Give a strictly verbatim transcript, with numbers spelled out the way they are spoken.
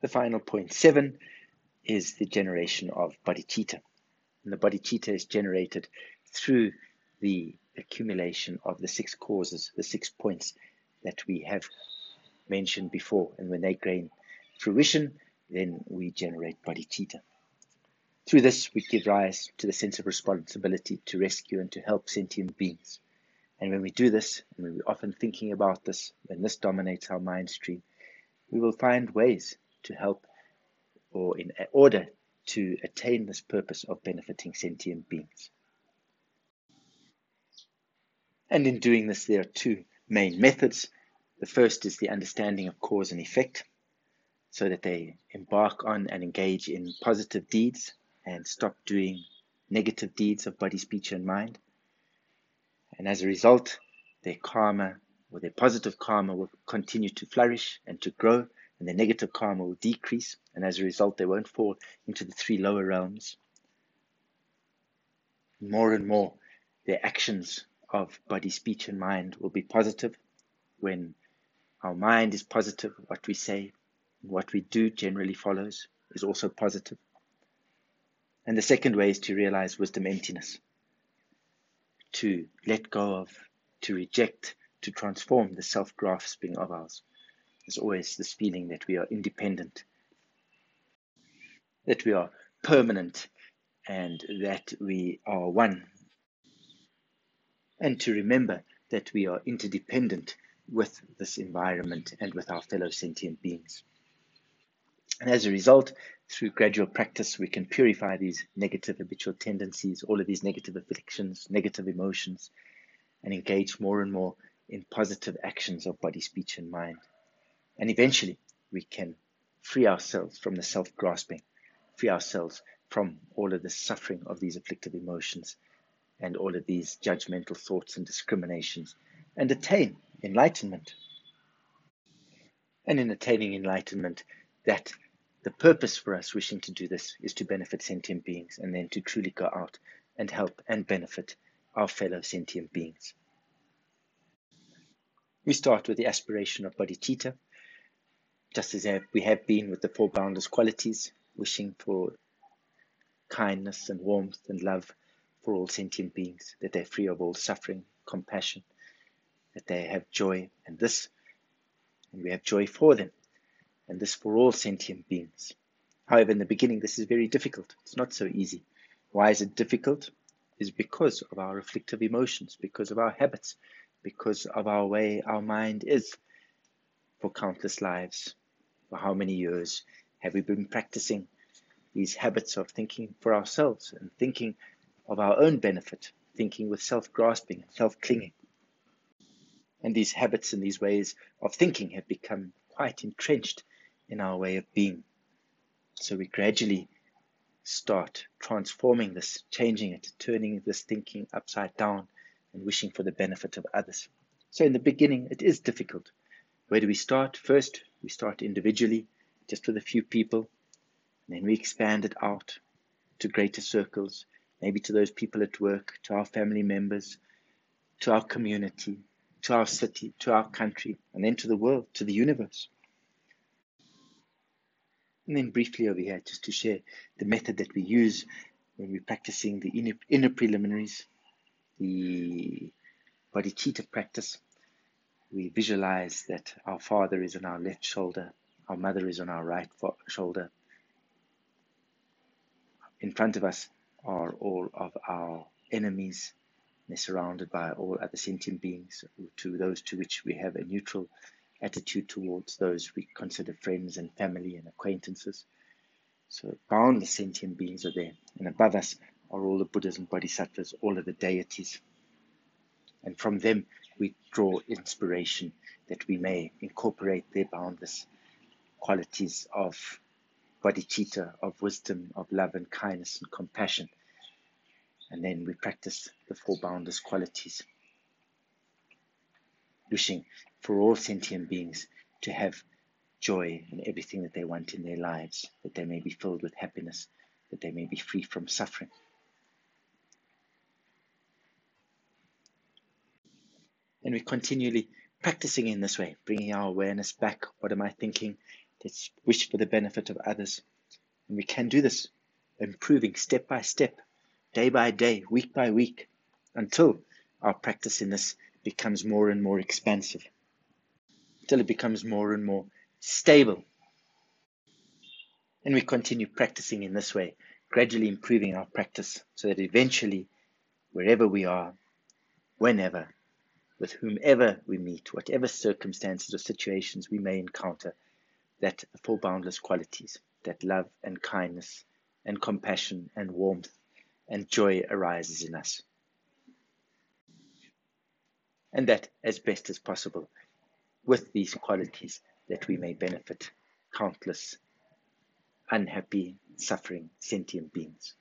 The final point seven is the generation of bodhicitta. And the bodhicitta is generated through the accumulation of the six causes, the six points that we have mentioned before. And when they gain fruition, then we generate bodhicitta. Through this, we give rise to the sense of responsibility to rescue and to help sentient beings. And when we do this, and when we're often thinking about this, when this dominates our mind stream, we will find ways to help or in order to attain this purpose of benefiting sentient beings. And in doing this, there are two main methods. The first is the understanding of cause and effect, so that they embark on and engage in positive deeds and stop doing negative deeds of body, speech, and mind. And as a result, their karma or their positive karma will continue to flourish and to grow, and their negative karma will decrease. And as a result, they won't fall into the three lower realms. More and more, their actions of body, speech, and mind will be positive. When our mind is positive, what we say, what we do generally follows, is also positive. And the second way is to realize wisdom emptiness, to let go of, to reject, to transform the self-grasping of ours. There's always this feeling that we are independent, that we are permanent, and that we are one. And to remember that we are interdependent with this environment and with our fellow sentient beings. And as a result, through gradual practice, we can purify these negative habitual tendencies, all of these negative afflictions, negative emotions, and engage more and more in positive actions of body, speech, and mind. And eventually, we can free ourselves from the self-grasping, free ourselves from all of the suffering of these afflictive emotions and all of these judgmental thoughts and discriminations, and attain enlightenment. And in attaining enlightenment, that the purpose for us wishing to do this is to benefit sentient beings, and then to truly go out and help and benefit our fellow sentient beings. We start with the aspiration of bodhicitta, just as we have been with the four boundless qualities, wishing for kindness and warmth and love for all sentient beings, that they're free of all suffering, compassion, that they have joy, and this, and we have joy for them, and this for all sentient beings. However, in the beginning, this is very difficult. It's not so easy. Why is it difficult? It's because of our afflictive emotions, because of our habits, because of our way our mind is. For countless lives, for how many years have we been practicing these habits of thinking for ourselves and thinking of our own benefit, thinking with self-grasping and self-clinging? And these habits and these ways of thinking have become quite entrenched in our way of being. So we gradually start transforming this, changing it, turning this thinking upside down and wishing for the benefit of others. So in the beginning, it is difficult. Where do we start? First, we start individually, just with a few people, and then we expand it out to greater circles, maybe to those people at work, to our family members, to our community, to our city, to our country, and then to the world, to the universe. And then briefly over here, just to share the method that we use when we're practicing the inner, inner preliminaries, the bodhicitta practice. We visualize that our Father is on our left shoulder, our Mother is on our right shoulder. In front of us are all of our enemies. They're surrounded by all other sentient beings, to those to which we have a neutral attitude towards, those we consider friends and family and acquaintances. So boundless sentient beings are there. And above us are all the Buddhas and Bodhisattvas, all of the deities. And from them, we draw inspiration that we may incorporate their boundless qualities of bodhicitta, of wisdom, of love and kindness and compassion. And then we practice the four boundless qualities, wishing for all sentient beings to have joy in everything that they want in their lives, that they may be filled with happiness, that they may be free from suffering. And we're continually practicing in this way, bringing our awareness back. What am I thinking? Let's wish for the benefit of others. And we can do this, improving step by step, day by day, week by week, until our practice in this becomes more and more expansive, until it becomes more and more stable. And we continue practicing in this way, gradually improving our practice so that eventually, wherever we are, whenever, with whomever we meet, whatever circumstances or situations we may encounter, that the four boundless qualities, that love and kindness and compassion and warmth and joy arises in us. And that, as best as possible, with these qualities, that we may benefit countless unhappy, suffering, sentient beings.